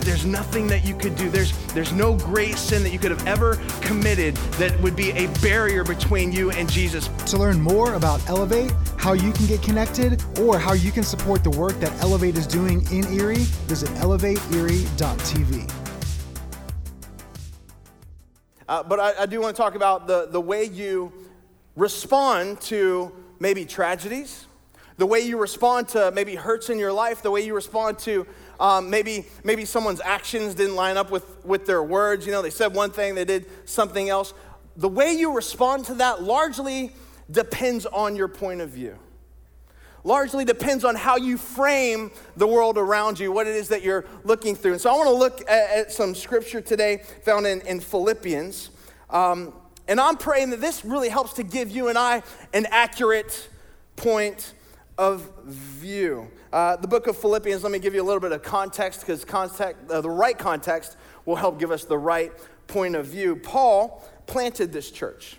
There's nothing that you could do. There's no great sin that you could have ever committed that would be a barrier between you and Jesus. To learn more about Elevate, how you can get connected, or how you can support the work that Elevate is doing in Erie, visit elevateerie.tv. But I do want to talk about the way you respond to maybe tragedies, the way you respond to maybe hurts in your life, the way you respond to maybe someone's actions didn't line up with their words. You know, they said one thing, they did something else. The way you respond to that largely depends on your point of view. Largely depends on how you frame the world around you, what it is that you're looking through. And so I want to look at some scripture today found in Philippians. And I'm praying that this really helps to give you and I an accurate point of view. The book of Philippians, let me give you a little bit of context, because the right context will help give us the right point of view. Paul planted this church,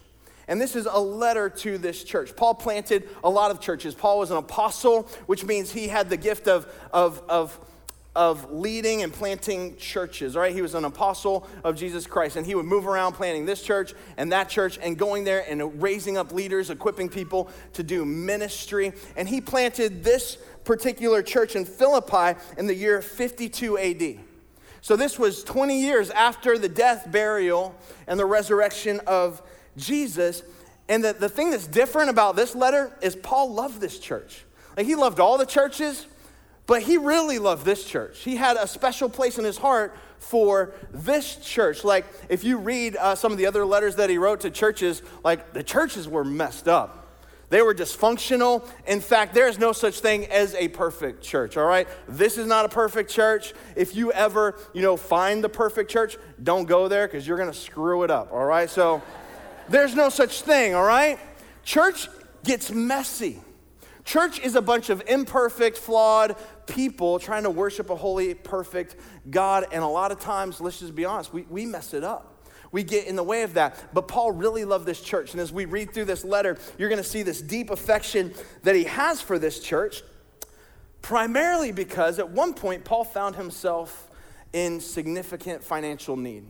and this is a letter to this church. Paul planted a lot of churches. Paul was an apostle, which means he had the gift of leading and planting churches, all right? He was an apostle of Jesus Christ, and he would move around planting this church and that church and going there and raising up leaders, equipping people to do ministry. And he planted this particular church in Philippi in the year 52 AD. So this was 20 years after the death, burial, and the resurrection of Jesus. And the thing that's different about this letter is Paul loved this church. Like, he loved all the churches, but he really loved this church. He had a special place in his heart for this church. Like, if you read some of the other letters that he wrote to churches, like, the churches were messed up. They were dysfunctional. In fact, there is no such thing as a perfect church, all right? This is not a perfect church. If you ever, find the perfect church, don't go there, because you're going to screw it up, all right? So there's no such thing, all right? Church gets messy. Church is a bunch of imperfect, flawed people trying to worship a holy, perfect God. And a lot of times, let's just be honest, we mess it up. We get in the way of that. But Paul really loved this church. And as we read through this letter, you're going to see this deep affection that he has for this church, primarily because at one point, Paul found himself in significant financial need.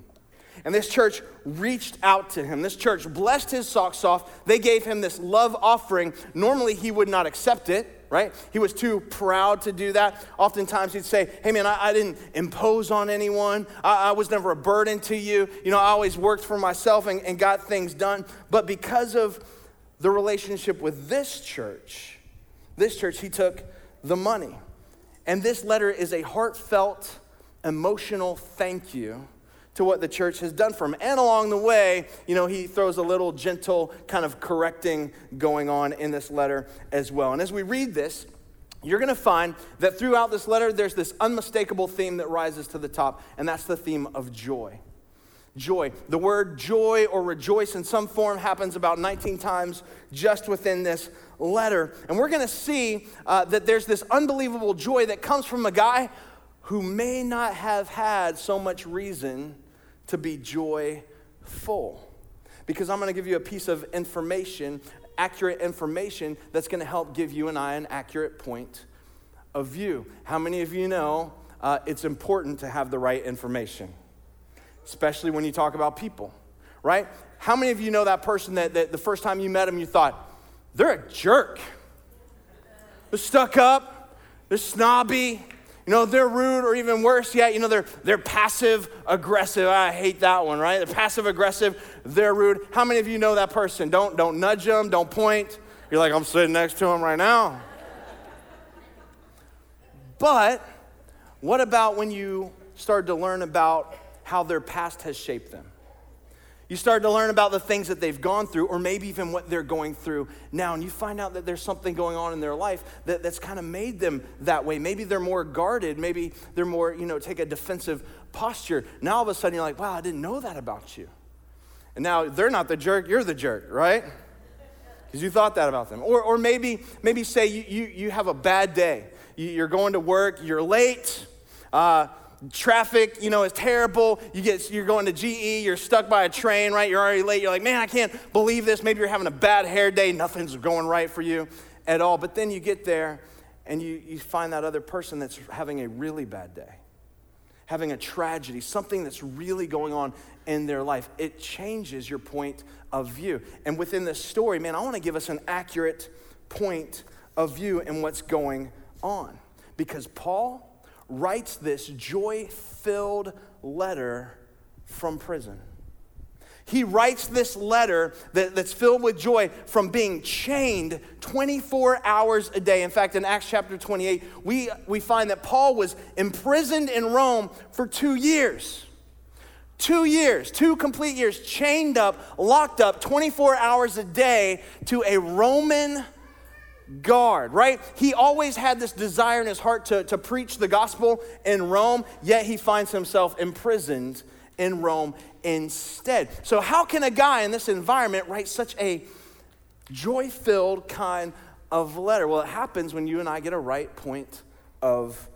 And this church reached out to him. This church blessed his socks off. They gave him this love offering. Normally, he would not accept it, right? He was too proud to do that. Oftentimes, he'd say, hey, man, I didn't impose on anyone. I was never a burden to you. I always worked for myself and got things done. But because of the relationship with this church, he took the money. And this letter is a heartfelt, emotional thank you to what the church has done for him. And along the way, he throws a little gentle kind of correcting going on in this letter as well. And as we read this, you're going to find that throughout this letter, there's this unmistakable theme that rises to the top, and that's the theme of joy. Joy. The word joy or rejoice in some form happens about 19 times just within this letter. And we're going to see that there's this unbelievable joy that comes from a guy who may not have had so much reason to be joyful. Because I'm gonna give you a piece of information, accurate information, that's gonna help give you and I an accurate point of view. How many of you know it's important to have the right information, especially when you talk about people, right? How many of you know that person that the first time you met them, you thought, they're a jerk. They're stuck up, they're snobby, they're rude, or even worse yet, they're passive-aggressive. I hate that one, right? They're passive-aggressive, they're rude. How many of you know that person? Don't nudge them, don't point. You're like, I'm sitting next to him right now. But what about when you start to learn about how their past has shaped them? You start to learn about the things that they've gone through, or maybe even what they're going through now, and you find out that there's something going on in their life that's kind of made them that way. Maybe they're more guarded. Maybe they're more, take a defensive posture. Now all of a sudden you're like, wow, I didn't know that about you. And now they're not the jerk, you're the jerk, right? Because you thought that about them. Or maybe say you have a bad day. You're going to work, you're late, traffic, is terrible. You're going to GE, you're stuck by a train, right? You're already late. You're like, man, I can't believe this. Maybe you're having a bad hair day. Nothing's going right for you at all. But then you get there and you find that other person that's having a really bad day, having a tragedy, something that's really going on in their life. It changes your point of view. And within this story, man, I want to give us an accurate point of view in what's going on. Because Paul writes this joy-filled letter from prison. He writes this letter that's filled with joy from being chained 24 hours a day. In fact, in Acts chapter 28, we find that Paul was imprisoned in Rome for 2 years. 2 years, 2 complete years, chained up, locked up 24 hours a day to a Roman guard, right? He always had this desire in his heart to preach the gospel in Rome, yet he finds himself imprisoned in Rome instead. So how can a guy in this environment write such a joy-filled kind of letter? Well, it happens when you and I get a right point of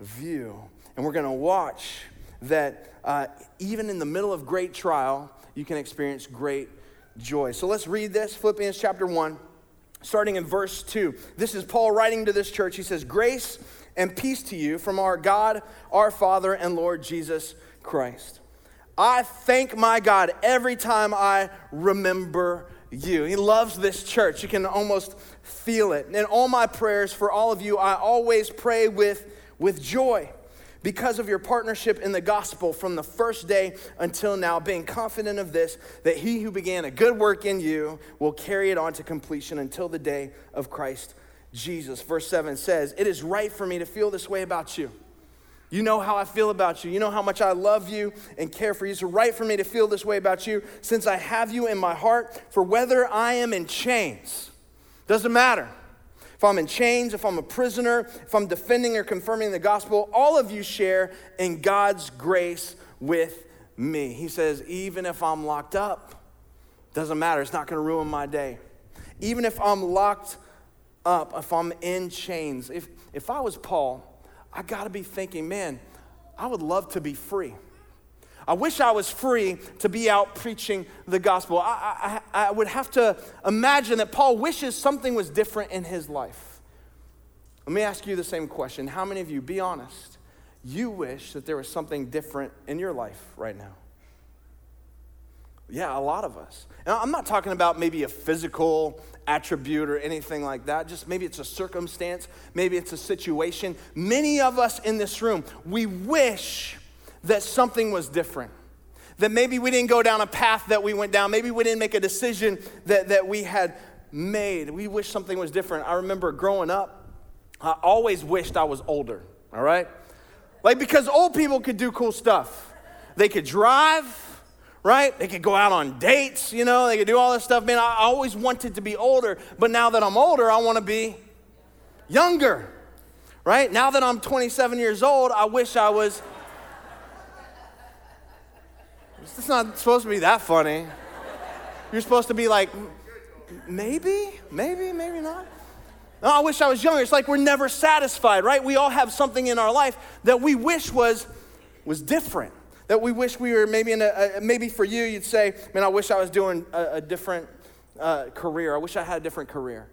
view. And we're going to watch that even in the middle of great trial, you can experience great joy. So let's read this, Philippians chapter 1, starting in verse 2. This is Paul writing to this church. He says, "Grace and peace to you from our God, our Father, and Lord Jesus Christ. I thank my God every time I remember you." He loves this church. You can almost feel it. "In all my prayers for all of you, I always pray with joy because of your partnership in the gospel from the first day until now, being confident of this, that he who began a good work in you will carry it on to completion until the day of Christ Jesus." Verse 7 says, "It is right for me to feel this way about you. You know how I feel about you. You know how much I love you and care for you. It's right for me to feel this way about you since I have you in my heart. For whether I am in chains," doesn't matter. "If I'm in chains, if I'm a prisoner, if I'm defending or confirming the gospel, all of you share in God's grace with me." He says, even if I'm locked up, doesn't matter. It's not going to ruin my day. Even if I'm locked up, if I'm in chains, if I was Paul, I gotta be thinking, man, I would love to be free. I wish I was free to be out preaching the gospel. I would have to imagine that Paul wishes something was different in his life. Let me ask you the same question. How many of you, be honest, you wish that there was something different in your life right now? Yeah, a lot of us. And I'm not talking about maybe a physical attribute or anything like that. Just maybe it's a circumstance. Maybe it's a situation. Many of us in this room, we wish that something was different. That maybe we didn't go down a path that we went down. Maybe we didn't make a decision that we had made. We wish something was different. I remember growing up, I always wished I was older, all right? Like, because old people could do cool stuff. They could drive, right? They could go out on dates, they could do all this stuff. Man, I always wanted to be older, but now that I'm older, I want to be younger, right? Now that I'm 27 years old, I wish I was... It's not supposed to be that funny. You're supposed to be like, maybe not. No, I wish I was younger. It's like we're never satisfied, right? We all have something in our life that we wish was different. That we wish we were maybe in maybe for you, you'd say, man, I wish I was doing a different career. I wish I had a different career.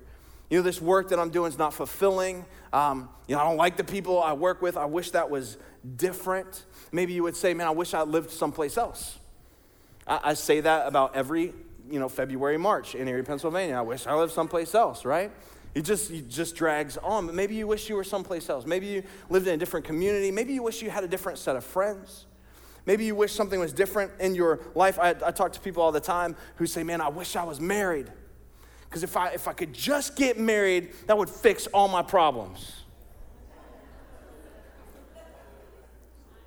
This work that I'm doing is not fulfilling. I don't like the people I work with. I wish that was different. Maybe you would say, man, I wish I lived someplace else. I say that about every, February, March in Erie, Pennsylvania. I wish I lived someplace else, right? It just drags on. But maybe you wish you were someplace else. Maybe you lived in a different community. Maybe you wish you had a different set of friends. Maybe you wish something was different in your life. I talk to people all the time who say, man, I wish I was married. Because if I could just get married, that would fix all my problems.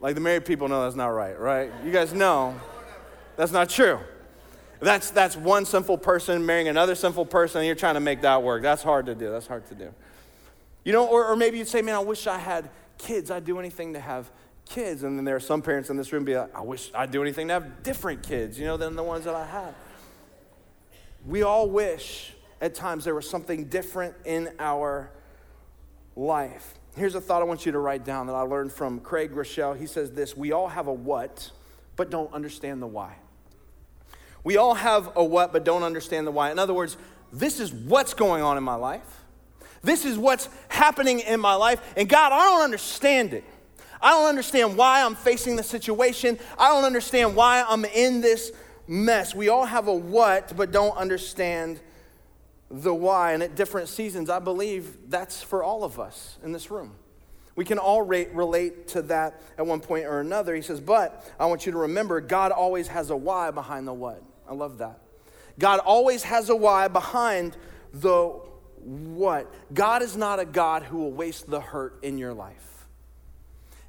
Like the married people know that's not right, right? You guys know that's not true. That's one sinful person marrying another sinful person, and you're trying to make that work. That's hard to do. Or maybe you'd say, man, I wish I had kids. I'd do anything to have kids. And then there are some parents in this room be like, I wish I'd do anything to have different kids, than the ones that I have. We all wish at times there was something different in our life. Here's a thought I want you to write down that I learned from Craig Groeschel. He says this: we all have a what, but don't understand the why. We all have a what, but don't understand the why. In other words, this is what's going on in my life. This is what's happening in my life. And God, I don't understand it. I don't understand why I'm facing this situation. I don't understand why I'm in this mess. We all have a what, but don't understand the why. And at different seasons, I believe that's for all of us in this room. We can all relate to that at one point or another. He says, but I want you to remember, God always has a why behind the what. I love that. God always has a why behind the what. God is not a God who will waste the hurt in your life.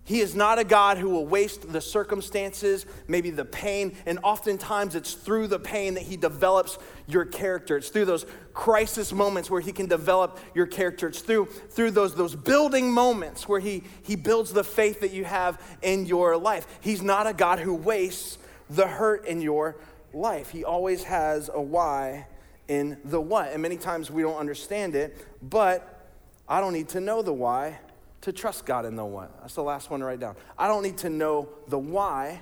He is not a God who will waste the circumstances, maybe the pain, and oftentimes it's through the pain that he develops your character. It's through those crisis moments where he can develop your character. It's through those building moments where he builds the faith that you have in your life. He's not a God who wastes the hurt in your life. He always has a why in the what. And many times we don't understand it, but I don't need to know the why to trust God in the what. That's the last one to write down. I don't need to know the why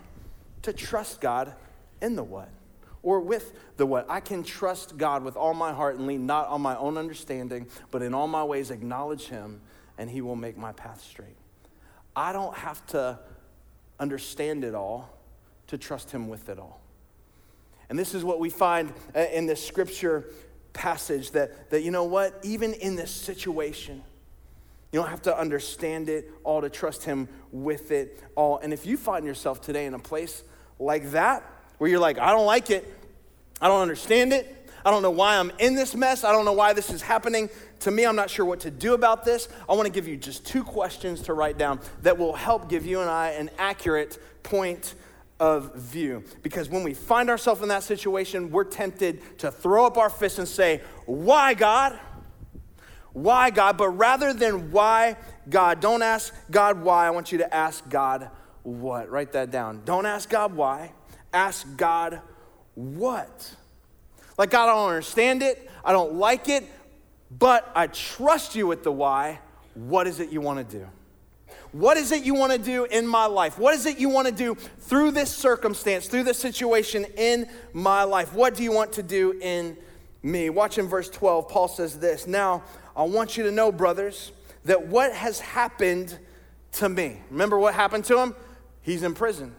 to trust God in the what or with the what. I can trust God with all my heart and lean not on my own understanding, but in all my ways acknowledge him, and he will make my path straight. I don't have to understand it all to trust him with it all. And this is what we find in this scripture passage, that you know what, even in this situation, you don't have to understand it all to trust him with it all. And if you find yourself today in a place like that, where you're like, I don't like it, I don't understand it, I don't know why I'm in this mess, I don't know why this is happening to me, I'm not sure what to do about this, I want to give you just 2 questions to write down that will help give you and I an accurate point of view. Because when we find ourselves in that situation, we're tempted to throw up our fists and say, why, God? Why, God? But rather than why, God, don't ask God why. I want you to ask God what. Write that down. Don't ask God why. Ask God what. Like, God, I don't understand it. I don't like it. But I trust you with the why. What is it you want to do? What is it you want to do in my life? What is it you want to do through this circumstance, through this situation in my life? What do you want to do in me? Watch in verse 12. Paul says this. Now, I want you to know, brothers, that what has happened to me. Remember what happened to him? He's in prison.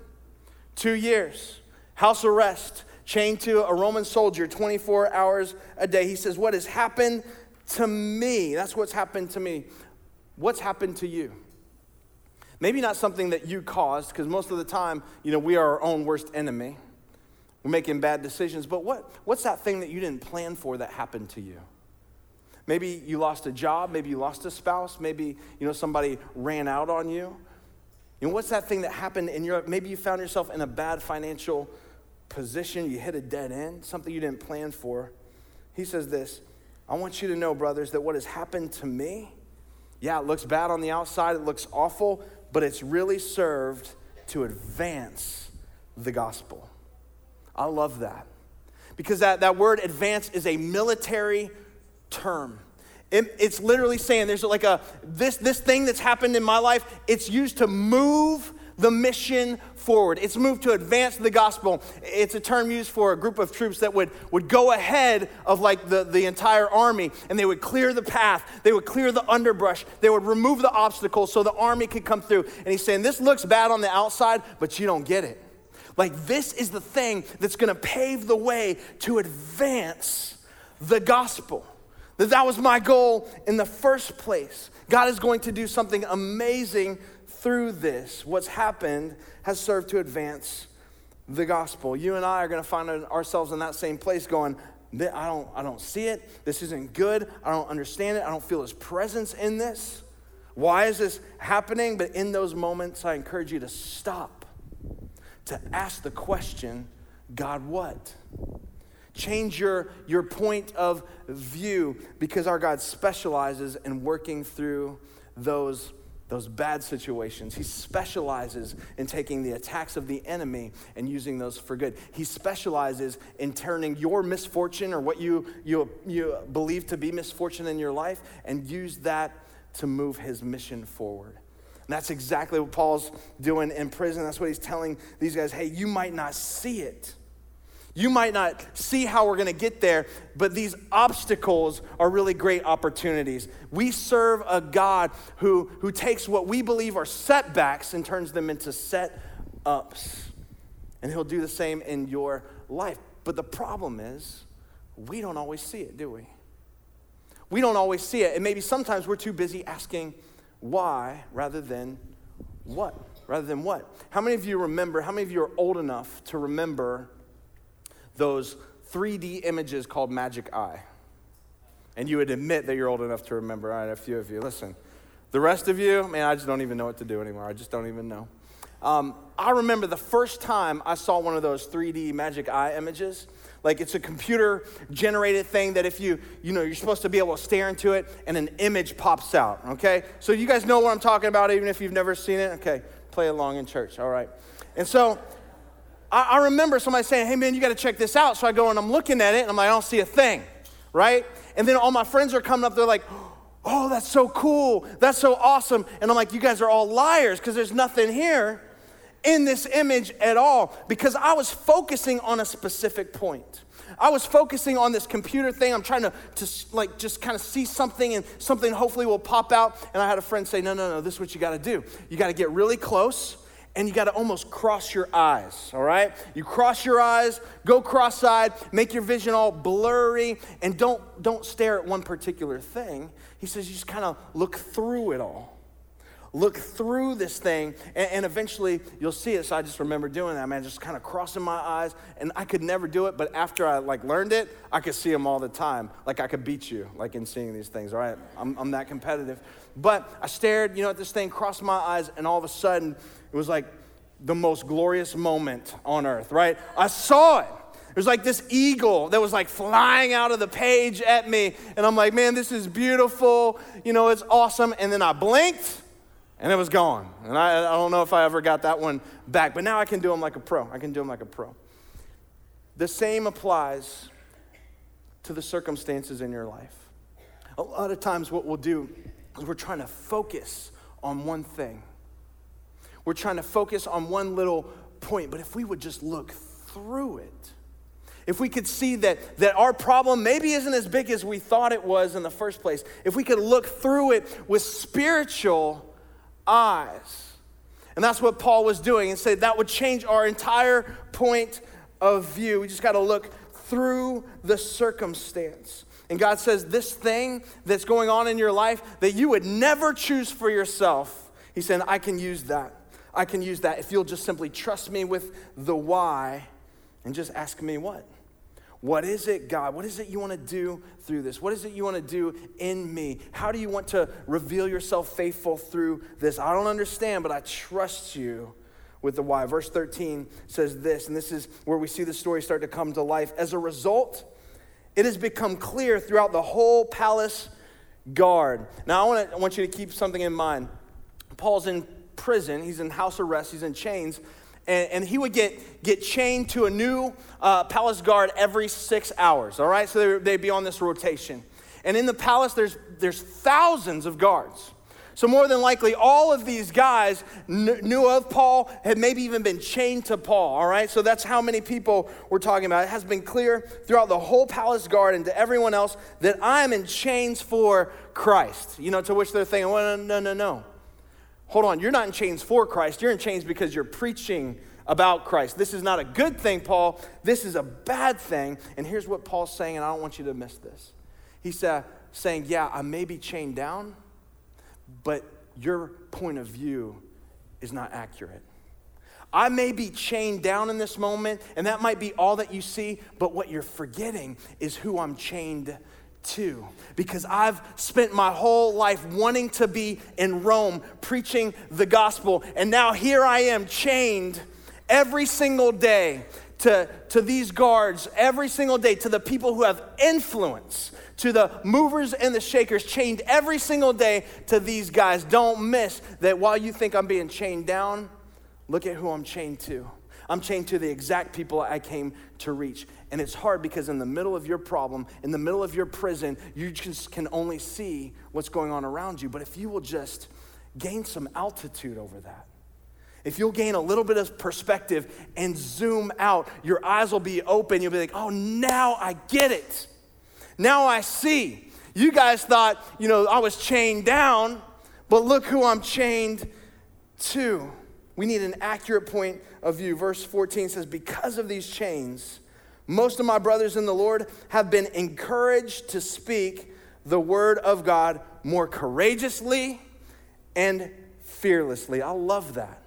2 years, house arrest, chained to a Roman soldier 24 hours a day. He says, what has happened to me? That's what's happened to me. What's happened to you? Maybe not something that you caused, because most of the time, we are our own worst enemy. We're making bad decisions. But what's that thing that you didn't plan for that happened to you? Maybe you lost a job, maybe you lost a spouse, maybe somebody ran out on you. What's that thing that happened in your life? Maybe you found yourself in a bad financial position, you hit a dead end, something you didn't plan for. He says this, I want you to know, brothers, that what has happened to me, it looks bad on the outside, it looks awful, but it's really served to advance the gospel. I love that. Because that word advance is a military term. It's literally saying there's like this thing that's happened in my life, it's used to move the mission forward. It's moved to advance the gospel. It's a term used for a group of troops that would go ahead of like the entire army, and they would clear the path, they would clear the underbrush, they would remove the obstacles so the army could come through. And he's saying, this looks bad on the outside, but you don't get it. Like, this is the thing that's gonna pave the way to advance the gospel. That was my goal in the first place. God is going to do something amazing through this. What's happened has served to advance the gospel. You and I are going to find ourselves in that same place going, I don't see it. This isn't good. I don't understand it. I don't feel his presence in this. Why is this happening? But in those moments, I encourage you to stop, to ask the question, God, what? Change your point of view, because our God specializes in working through those those bad situations. He specializes in taking the attacks of the enemy and using those for good. He specializes in turning your misfortune or what you believe to be misfortune in your life and use that to move his mission forward. And that's exactly what Paul's doing in prison. That's what he's telling these guys. Hey, you might not see it. You might not see how we're gonna get there, but these obstacles are really great opportunities. We serve a God who takes what we believe are setbacks and turns them into set-ups. And he'll do the same in your life. But the problem is, we don't always see it, do we? We don't always see it. And maybe sometimes we're too busy asking why rather than what. How many of you remember, how many of you are old enough to remember those 3D images called Magic Eye? And you would admit that you're old enough to remember. All right, a few of you. Listen, the rest of you, man, I just don't even know what to do anymore. I just don't even know. I remember the first time I saw one of those 3D Magic Eye images. Like, it's a computer-generated thing that if you're supposed to be able to stare into it and an image pops out, okay? So you guys know what I'm talking about, even if you've never seen it? Okay, play along in church, all right. And so I remember somebody saying, hey, man, you got to check this out. So I go and I'm looking at it, and I'm like, I don't see a thing, right? And then all my friends are coming up. They're like, oh, that's so cool. That's so awesome. And I'm like, you guys are all liars because there's nothing here in this image at all, because I was focusing on a specific point. I was focusing on this computer thing. I'm trying to just kind of see something, and something hopefully will pop out. And I had a friend say, no, this is what you got to do. You got to get really close, and you gotta almost cross your eyes, all right? You cross your eyes, go cross-eyed, make your vision all blurry, and don't stare at one particular thing. He says you just kind of look through it all. Look through this thing, and eventually you'll see it. So I just remember doing that, man, just kind of crossing my eyes, and I could never do it, but after I learned it, I could see them all the time. Like, I could beat you, in seeing these things, all right? I'm that competitive. But I stared, at this thing, crossed my eyes, and all of a sudden, it was like the most glorious moment on earth, right? I saw it. It was like this eagle that was flying out of the page at me, and I'm like, man, this is beautiful. It's awesome. And then I blinked, and it was gone. And I don't know if I ever got that one back, but now I can do them like a pro. The same applies to the circumstances in your life. A lot of times what we'll do is we're trying to focus on one thing. We're trying to focus on one little point, but if we would just look through it, if we could see that our problem maybe isn't as big as we thought it was in the first place, if we could look through it with spiritual eyes. And that's what Paul was doing, and said that would change our entire point of view. We just got to look through the circumstance. And God says this thing that's going on in your life that you would never choose for yourself, he said, I can use that. I can use that if you'll just simply trust me with the why and just ask me what. What is it, God? What is it you want to do through this? What is it you want to do in me? How do you want to reveal yourself faithful through this? I don't understand, but I trust you with the why. Verse 13 says this, and this is where we see the story start to come to life. As a result, it has become clear throughout the whole palace guard. Now, I want you to keep something in mind. Paul's in prison. He's in house arrest. He's in chains. And he would get chained to a new palace guard every 6 hours, all right? So they'd be on this rotation. And in the palace, there's thousands of guards. So more than likely, all of these guys knew of Paul, had maybe even been chained to Paul, all right? So that's how many people we're talking about. It has been clear throughout the whole palace guard and to everyone else that I am in chains for Christ. To which they're thinking, well, no. Hold on, you're not in chains for Christ. You're in chains because you're preaching about Christ. This is not a good thing, Paul. This is a bad thing. And here's what Paul's saying, and I don't want you to miss this. He's saying, yeah, I may be chained down, but your point of view is not accurate. I may be chained down in this moment, and that might be all that you see, but what you're forgetting is who I'm chained down to, because I've spent my whole life wanting to be in Rome preaching the gospel, and now here I am chained every single day to these guards every single day, to the people who have influence, to the movers and the shakers, chained every single day to these guys. Don't miss that while you think I'm being chained down, look at who I'm chained to. I'm chained to the exact people I came to reach. And it's hard because in the middle of your problem, in the middle of your prison, you just can only see what's going on around you. But if you will just gain some altitude over that, if you'll gain a little bit of perspective and zoom out, your eyes will be open. You'll be like, oh, now I get it. Now I see. You guys thought, I was chained down, but look who I'm chained to. We need an accurate point of view. Verse 14 says, because of these chains, most of my brothers in the Lord have been encouraged to speak the word of God more courageously and fearlessly. I love that.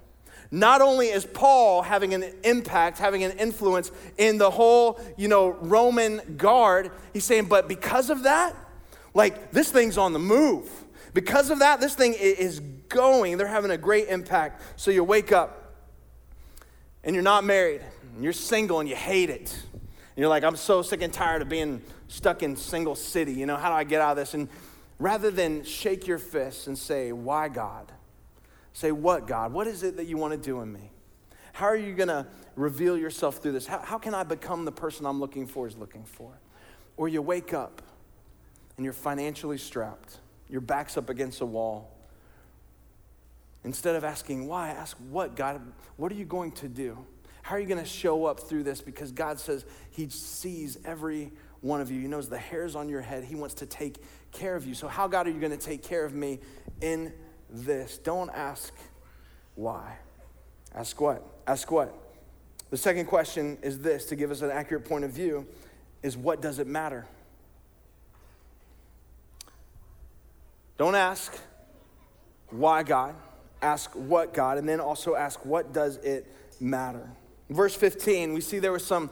Not only is Paul having an impact, having an influence in the whole, Roman guard, he's saying, but because of that, this thing's on the move. Because of that, this thing is going. They're having a great impact. So you wake up and you're not married and you're single and you hate it. And you're like, I'm so sick and tired of being stuck in single city. How do I get out of this? And rather than shake your fists and say, why God? Say, what, God? What is it that you want to do in me? How are you going to reveal yourself through this? How can I become the person I'm looking for? Or you wake up and you're financially strapped. Your back's up against a wall. Instead of asking why, ask what, God? What are you going to do? How are you going to show up through this? Because God says he sees every one of you. He knows the hairs on your head. He wants to take care of you. So how, God, are you going to take care of me in this? Don't ask why. Ask what? Ask what? The second question is this, to give us an accurate point of view, is what does it matter? Don't ask why, God. Ask what, God, and then also ask what does it matter? In verse 15, we see there was some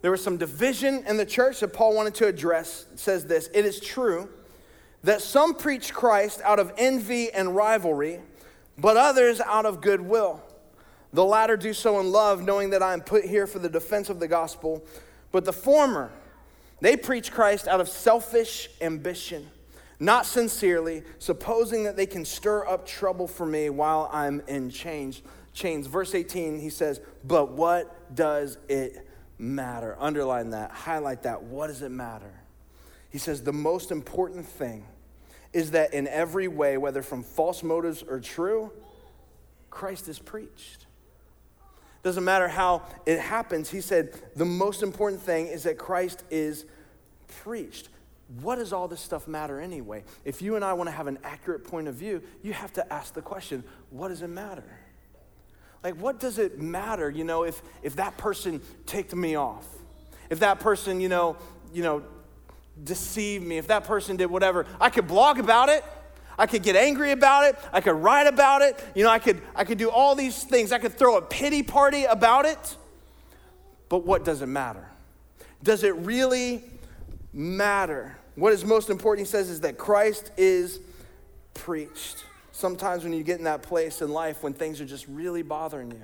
division in the church that Paul wanted to address. It says this, it is true that some preach Christ out of envy and rivalry, but others out of goodwill. The latter do so in love, knowing that I am put here for the defense of the gospel. But the former, they preach Christ out of selfish ambition, not sincerely, supposing that they can stir up trouble for me while I'm in chains. Verse 18, he says, but what does it matter? Underline that, highlight that. What does it matter? He says the most important thing is that in every way, whether from false motives or true, Christ is preached. Doesn't matter how it happens. He said the most important thing is that Christ is preached. What does all this stuff matter anyway? If you and I want to have an accurate point of view, you have to ask the question, what does it matter? What does it matter, if that person ticked me off? If that person, deceived me, if that person did whatever, I could blog about it, I could get angry about it, I could write about it, I could do all these things, I could throw a pity party about it, but what does it matter? Does it really matter? What is most important, he says, is that Christ is preached. Sometimes when you get in that place in life when things are just really bothering you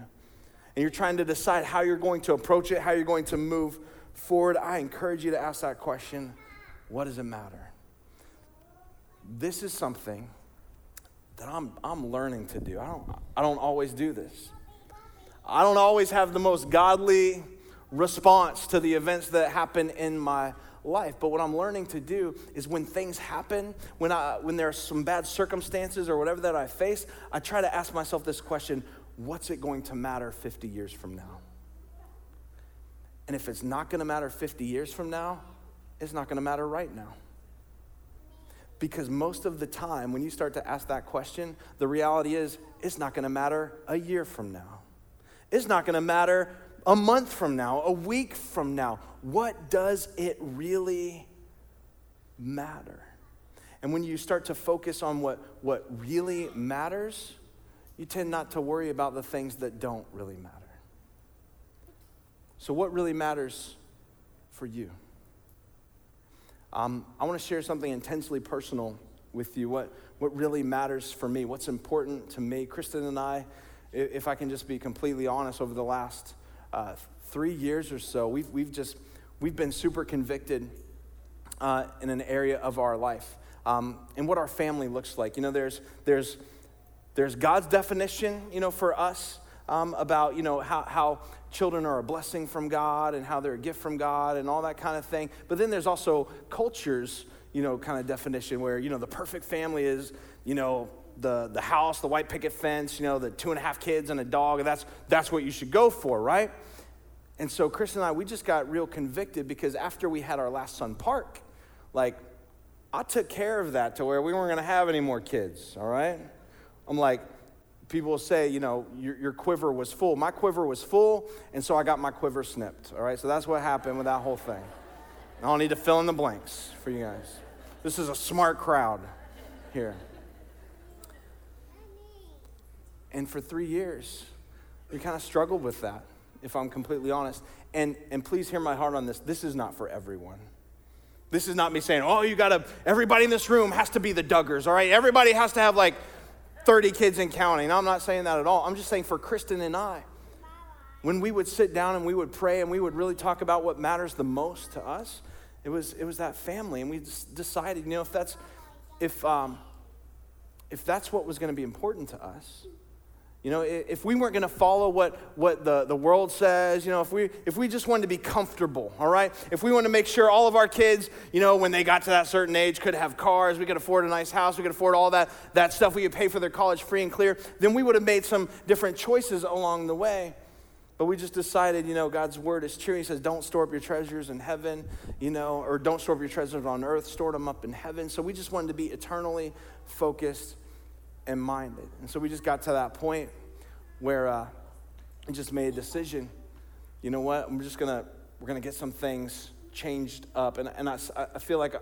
and you're trying to decide how you're going to approach it, how you're going to move forward, I encourage you to ask that question, what does it matter? This is something that I'm learning to do. I don't always do this. I don't always have the most godly response to the events that happen in my life. But what I'm learning to do is when things happen, when there are some bad circumstances or whatever that I face, I try to ask myself this question, what's it going to matter 50 years from now? And if it's not going to matter 50 years from now, it's not going to matter right now. Because most of the time, when you start to ask that question, the reality is it's not going to matter a year from now. It's not going to matter a month from now, a week from now. What does it really matter? And when you start to focus on what really matters, you tend not to worry about the things that don't really matter. So what really matters for you? I want to share something intensely personal with you. What really matters for me? What's important to me? Kristen and I, if I can just be completely honest, over the last 3 years or so, we've been super convicted in an area of our life, and what our family looks like. You know, there's God's definition, you know, for us about, you know, how children are a blessing from God and how they're a gift from God and all that kind of thing. But then there's also culture's, you know, kind of definition where, you know, the perfect family is, you know, the house, the white picket fence, you know, the 2.5 kids and a dog, and that's what you should go for, right? And so Chris and I, we just got real convicted because after we had our last son, Park, like, I took care of that to where we weren't going to have any more kids, all right? I'm like, people will say, you know, your quiver was full. My quiver was full, and so I got my quiver snipped, all right? So that's what happened with that whole thing. I don't need to fill in the blanks for you guys. This is a smart crowd here. And for 3 years, we kind of struggled with that, if I'm completely honest. And please hear my heart on this. This is not for everyone. This is not me saying, oh, you gotta, everybody in this room has to be the Duggars, all right? Everybody has to have like 30 kids and counting. I'm not saying that at all. I'm just saying for Kristen and I, when we would sit down and we would pray and we would really talk about what matters the most to us, it was that family. And we just decided, you know, if that's what was gonna be important to us, you know, if we weren't going to follow what the world says, you know, if we just wanted to be comfortable, all right? If we wanted to make sure all of our kids, you know, when they got to that certain age, could have cars, we could afford a nice house, we could afford all that stuff, we could pay for their college free and clear, then we would have made some different choices along the way. But we just decided, you know, God's word is true. He says, don't store up your treasures in heaven, you know, or don't store up your treasures on earth, store them up in heaven. So we just wanted to be eternally focused and minded. And so we just got to that point where we just made a decision. You know what? We're gonna get some things changed up. And I feel like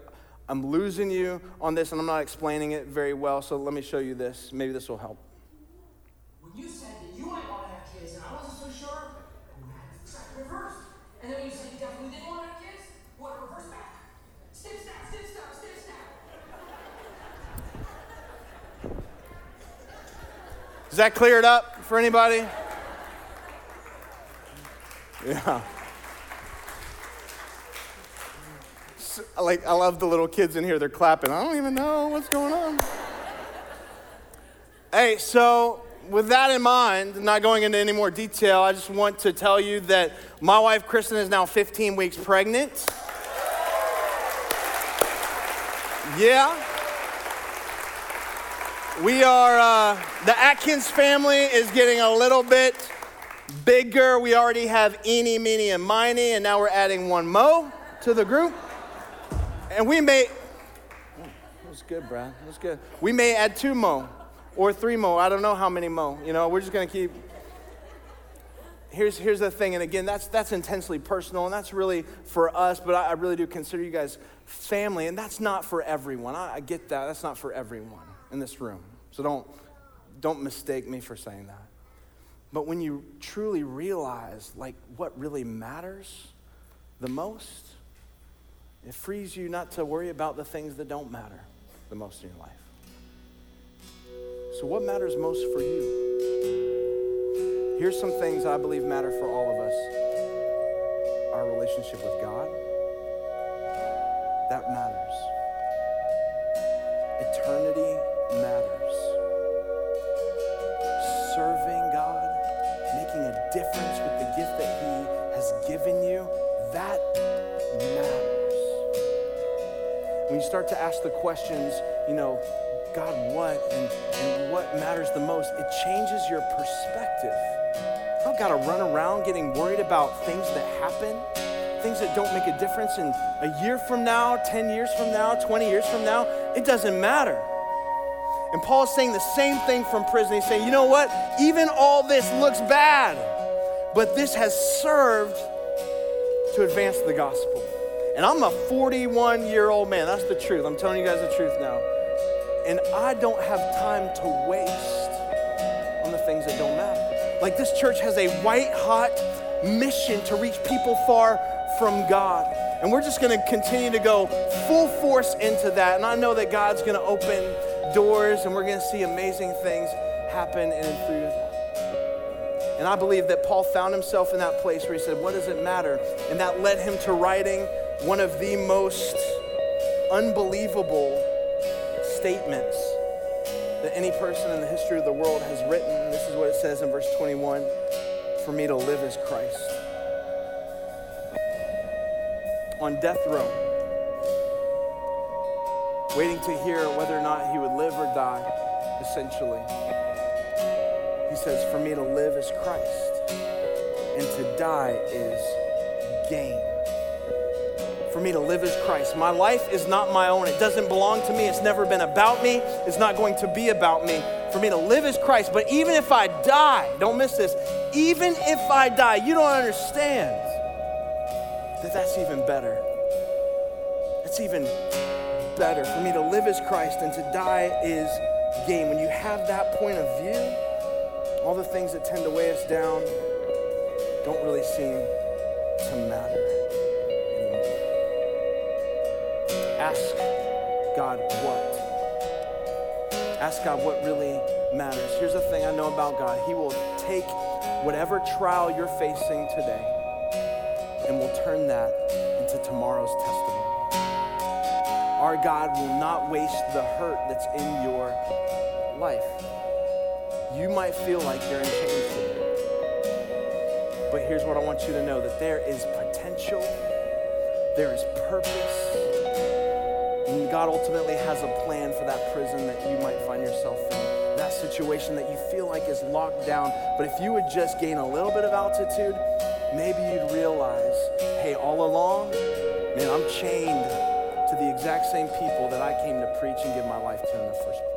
I'm losing you on this, and I'm not explaining it very well. So let me show you this. Maybe this will help. When you said that you might want to have kids, and I wasn't so sure, I reversed. And then you said you definitely didn't want to have kids. What? Reverse back. Step, step, step, step, step, step. Does that clear it up for anybody? Yeah. Like, I love the little kids in here. They're clapping. I don't even know what's going on. Hey, so with that in mind, not going into any more detail, I just want to tell you that my wife, Kristen, is now 15 weeks pregnant. Yeah. We are, the Atkins family is getting a little bit bigger. We already have eeny, meeny, and miny, and now we're adding one mo to the group. And we may, that was good, Brad, that was good. We may add 2 mo or 3 mo. I don't know how many mo. You know, we're just going to keep. Here's the thing, and again, that's intensely personal, and that's really for us, but I really do consider you guys family, and that's not for everyone. I get that. That's not for everyone in this room. So don't mistake me for saying that. But when you truly realize like what really matters the most, it frees you not to worry about the things that don't matter the most in your life. So what matters most for you? Here's some things I believe matter for all of us. Our relationship with God, that matters. Eternity matters. Serving God, making a difference with the gift that He has given you, that matters. When you start to ask the questions, you know, God, what and what matters the most, it changes your perspective. I don't gotta run around getting worried about things that happen, things that don't make a difference in a year from now, 10 years from now, 20 years from now. It doesn't matter. And Paul is saying the same thing from prison. He's saying, you know what? Even all this looks bad, but this has served to advance the gospel. And I'm a 41-year-old man. That's the truth. I'm telling you guys the truth now. And I don't have time to waste on the things that don't matter. Like, this church has a white-hot mission to reach people far from God. And we're just going to continue to go full force into that. And I know that God's going to open doors, and we're going to see amazing things happen in and through that. And I believe that Paul found himself in that place where he said, what does it matter? And that led him to writing one of the most unbelievable statements that any person in the history of the world has written. And this is what it says in verse 21, for me to live is Christ. On death row, waiting to hear whether or not he would live or die, essentially. He says, for me to live is Christ, and to die is gain. For me to live is Christ. My life is not my own. It doesn't belong to me. It's never been about me. It's not going to be about me. For me to live is Christ. But even if I die, don't miss this, even if I die, you don't understand that that's even better. That's even better. For me to live is Christ, and to die is gain. When you have that point of view, all the things that tend to weigh us down don't really seem to matter anymore. Ask God what? Ask God what really matters. Here's the thing I know about God. He will take whatever trial you're facing today and will turn that into tomorrow's testimony. Our God will not waste the hurt that's in your life. You might feel like you're in chains today, but here's what I want you to know, that there is potential, there is purpose, and God ultimately has a plan for that prison that you might find yourself in, that situation that you feel like is locked down. But if you would just gain a little bit of altitude, maybe you'd realize, hey, all along, man, I'm chained to the exact same people that I came to preach and give my life to in the first place.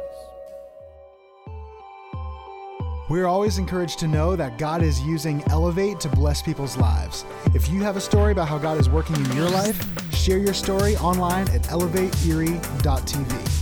We're always encouraged to know that God is using Elevate to bless people's lives. If you have a story about how God is working in your life, share your story online at elevateerie.tv.